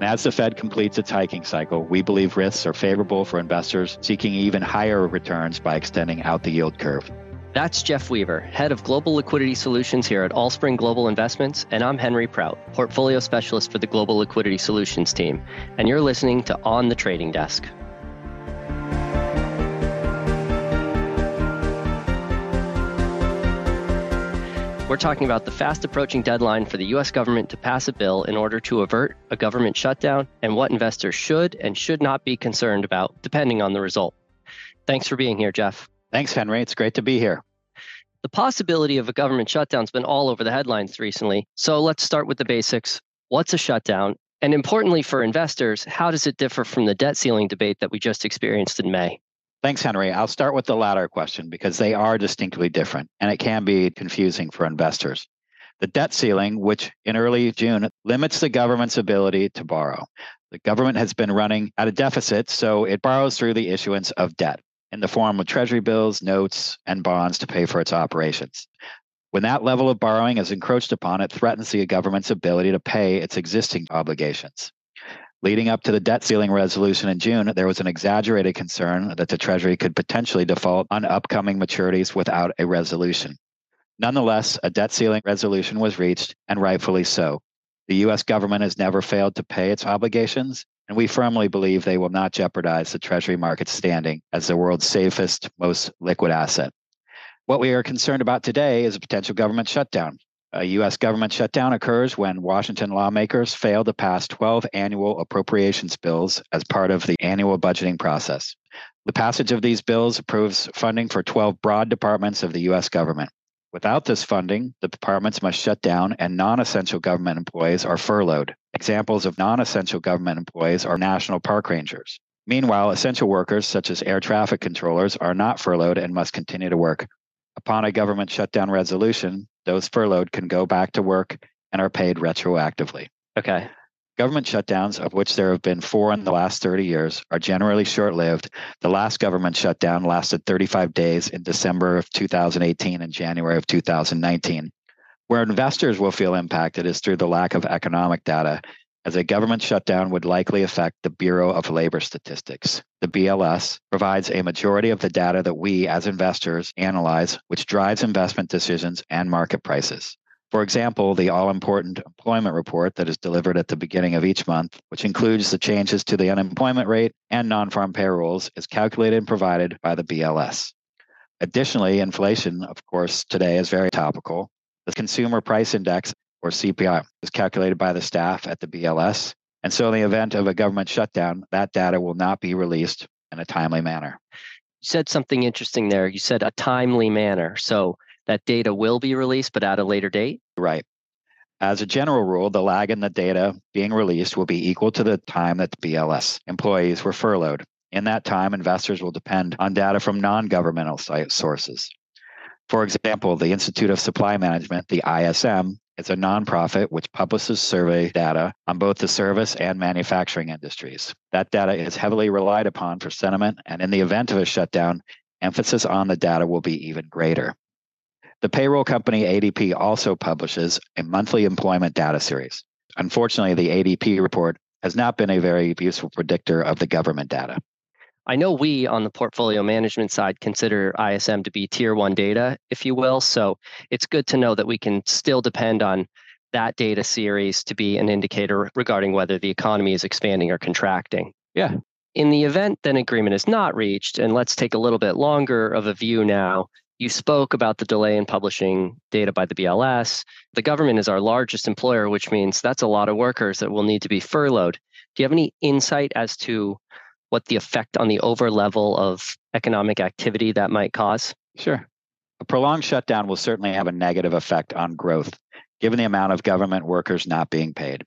As the Fed completes its hiking cycle, we believe risks are favorable for investors seeking even higher returns by extending out the yield curve. That's Jeff Weaver, head of Global Liquidity Solutions here at Allspring Global Investments, and I'm Henri Proutt, portfolio specialist for the Global Liquidity Solutions team, and you're listening to On the Trading Desk. We're talking about the fast approaching deadline for the U.S. government to pass a bill in order to avert a government shutdown and what investors should and should not be concerned about, depending on the result. Thanks for being here, Jeff. Thanks, Henry. It's great to be here. The possibility of a government shutdown has been all over the headlines recently. So let's start with the basics. What's a shutdown? And importantly for investors, how does it differ from the debt ceiling debate that we just experienced in May? Thanks, Henry. I'll start with the latter question because they are distinctly different and it can be confusing for investors. The debt ceiling, which in early June limits the government's ability to borrow. The government has been running at a deficit, so it borrows through the issuance of debt in the form of Treasury bills, notes, and bonds to pay for its operations. When that level of borrowing is encroached upon, it threatens the government's ability to pay its existing obligations. Leading up to the debt ceiling resolution in June, there was an exaggerated concern that the Treasury could potentially default on upcoming maturities without a resolution. Nonetheless, a debt ceiling resolution was reached, and rightfully so. The U.S. government has never failed to pay its obligations, and we firmly believe they will not jeopardize the Treasury market's standing as the world's safest, most liquid asset. What we are concerned about today is a potential government shutdown. A U.S. government shutdown occurs when Washington lawmakers fail to pass 12 annual appropriations bills as part of the annual budgeting process. The passage of these bills approves funding for 12 broad departments of the U.S. government. Without this funding, the departments must shut down and non-essential government employees are furloughed. Examples of non-essential government employees are national park rangers. Meanwhile, essential workers such as air traffic controllers are not furloughed and must continue to work. Upon a government shutdown resolution, those furloughed can go back to work and are paid retroactively. Okay. Government shutdowns, of which there have been 4 in the last 30 years, are generally short-lived. The last government shutdown lasted 35 days in December of 2018 and January of 2019. Where investors will feel impacted is through the lack of economic data, as a government shutdown would likely affect the Bureau of Labor Statistics. The BLS provides a majority of the data that we as investors analyze, which drives investment decisions and market prices. For example, the all-important employment report that is delivered at the beginning of each month, which includes the changes to the unemployment rate and non-farm payrolls, is calculated and provided by the BLS. Additionally, inflation, of course, today is very topical. The Consumer Price Index, or CPI, is calculated by the staff at the BLS. And so in the event of a government shutdown, that data will not be released in a timely manner. You said something interesting there. You said a timely manner. So that data will be released, but at a later date? Right. As a general rule, the lag in the data being released will be equal to the time that the BLS employees were furloughed. In that time, investors will depend on data from non-governmental sources. For example, the Institute of Supply Management, the ISM, it's a nonprofit which publishes survey data on both the service and manufacturing industries. That data is heavily relied upon for sentiment, and in the event of a shutdown, emphasis on the data will be even greater. The payroll company ADP also publishes a monthly employment data series. Unfortunately, the ADP report has not been a very useful predictor of the government data. I know we on the portfolio management side consider ISM to be tier one data, if you will. So it's good to know that we can still depend on that data series to be an indicator regarding whether the economy is expanding or contracting. Yeah. In the event that an agreement is not reached, and let's take a little bit longer of a view now, you spoke about the delay in publishing data by the BLS. The government is our largest employer, which means that's a lot of workers that will need to be furloughed. Do you have any insight as to what the effect on the over level of economic activity that might cause? Sure. A prolonged shutdown will certainly have a negative effect on growth, given the amount of government workers not being paid.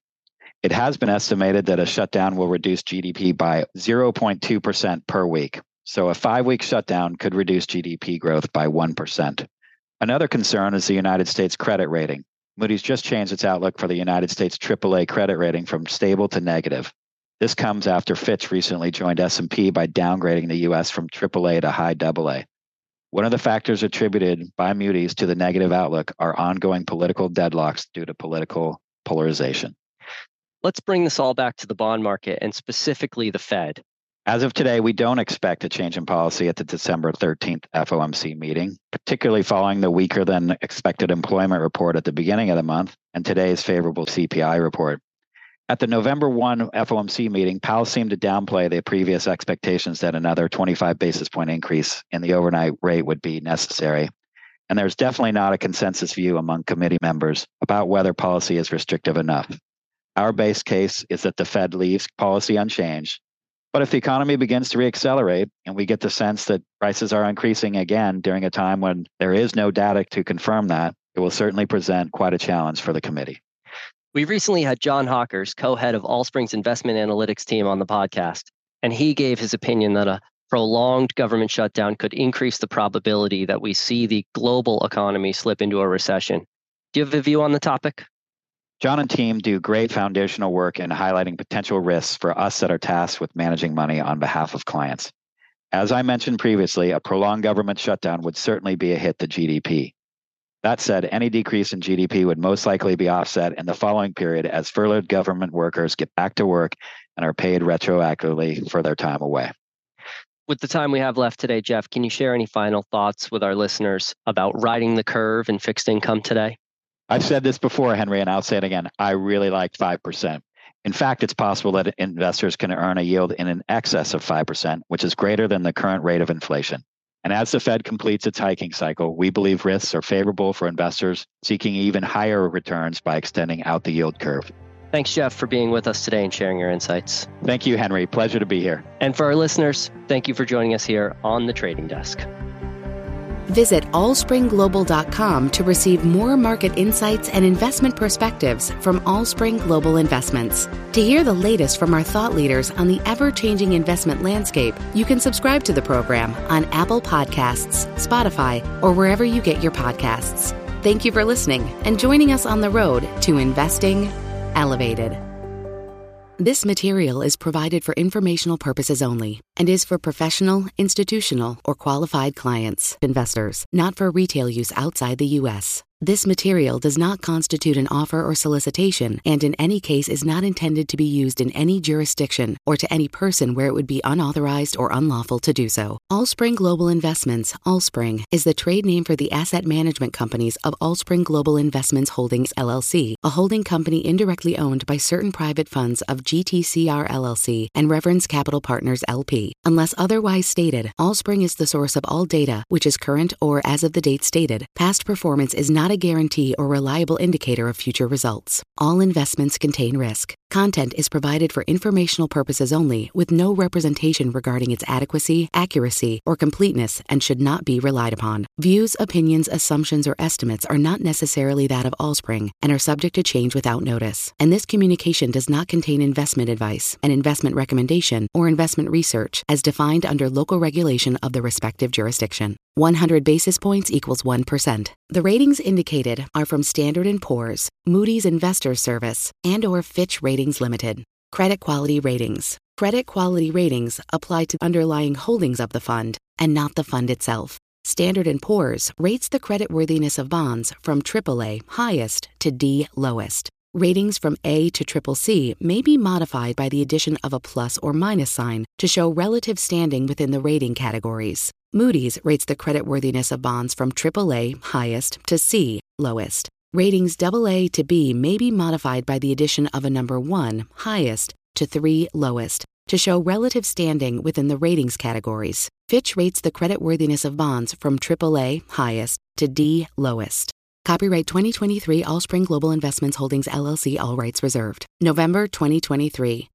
It has been estimated that a shutdown will reduce GDP by 0.2% per week. So a 5-week shutdown could reduce GDP growth by 1%. Another concern is the United States credit rating. Moody's just changed its outlook for the United States AAA credit rating from stable to negative. This comes after Fitch recently joined S&P by downgrading the U.S. from AAA to high AA. One of the factors attributed by Moody's to the negative outlook are ongoing political deadlocks due to political polarization. Let's bring this all back to the bond market and specifically the Fed. As of today, we don't expect a change in policy at the December 13th FOMC meeting, particularly following the weaker than expected employment report at the beginning of the month and today's favorable CPI report. At the November 1 FOMC meeting, Powell seemed to downplay the previous expectations that another 25 basis point increase in the overnight rate would be necessary. And there's definitely not a consensus view among committee members about whether policy is restrictive enough. Our base case is that the Fed leaves policy unchanged. But if the economy begins to reaccelerate and we get the sense that prices are increasing again during a time when there is no data to confirm that, it will certainly present quite a challenge for the committee. We recently had John Hawkers, co-head of Allspring's investment analytics team, on the podcast, and he gave his opinion that a prolonged government shutdown could increase the probability that we see the global economy slip into a recession. Do you have a view on the topic? John and team do great foundational work in highlighting potential risks for us that are tasked with managing money on behalf of clients. As I mentioned previously, a prolonged government shutdown would certainly be a hit to GDP. That said, any decrease in GDP would most likely be offset in the following period as furloughed government workers get back to work and are paid retroactively for their time away. With the time we have left today, Jeff, can you share any final thoughts with our listeners about riding the curve in fixed income today? I've said this before, Henry, and I'll say it again. I really like 5%. In fact, it's possible that investors can earn a yield in excess of 5%, which is greater than the current rate of inflation. And as the Fed completes its hiking cycle, we believe risks are favorable for investors seeking even higher returns by extending out the yield curve. Thanks, Jeff, for being with us today and sharing your insights. Thank you, Henry. Pleasure to be here. And for our listeners, thank you for joining us here on The Trading Desk. Visit allspringglobal.com to receive more market insights and investment perspectives from Allspring Global Investments. To hear the latest from our thought leaders on the ever-changing investment landscape, you can subscribe to the program on Apple Podcasts, Spotify, or wherever you get your podcasts. Thank you for listening and joining us on the road to investing elevated. This material is provided for informational purposes only and is for professional, institutional, or qualified clients, investors, not for retail use outside the U.S. This material does not constitute an offer or solicitation and in any case is not intended to be used in any jurisdiction or to any person where it would be unauthorized or unlawful to do so. Allspring Global Investments, Allspring, is the trade name for the asset management companies of Allspring Global Investments Holdings, LLC, a holding company indirectly owned by certain private funds of GTCR, LLC, and Reverence Capital Partners, LP. Unless otherwise stated, Allspring is the source of all data, which is current or as of the date stated. Past performance is not a guarantee or reliable indicator of future results. All investments contain risk. Content is provided for informational purposes only, with no representation regarding its adequacy, accuracy, or completeness, and should not be relied upon. Views, opinions, assumptions, or estimates are not necessarily that of Allspring and are subject to change without notice. And this communication does not contain investment advice, an investment recommendation, or investment research as defined under local regulation of the respective jurisdiction. 100 basis points equals 1%. The ratings indicated are from Standard & Poor's, Moody's Investors Service, and/or Fitch Ratings Limited. Credit quality ratings. Credit quality ratings apply to underlying holdings of the fund and not the fund itself. Standard & Poor's rates the creditworthiness of bonds from AAA highest to D lowest. Ratings from A to CCC may be modified by the addition of a plus or minus sign to show relative standing within the rating categories. Moody's rates the creditworthiness of bonds from AAA highest to C lowest. Ratings AA to B may be modified by the addition of a number 1 highest to 3 lowest to show relative standing within the ratings categories. Fitch rates the creditworthiness of bonds from AAA highest to D lowest. Copyright 2023 Allspring Global Investments Holdings, LLC. All rights reserved. November 2023.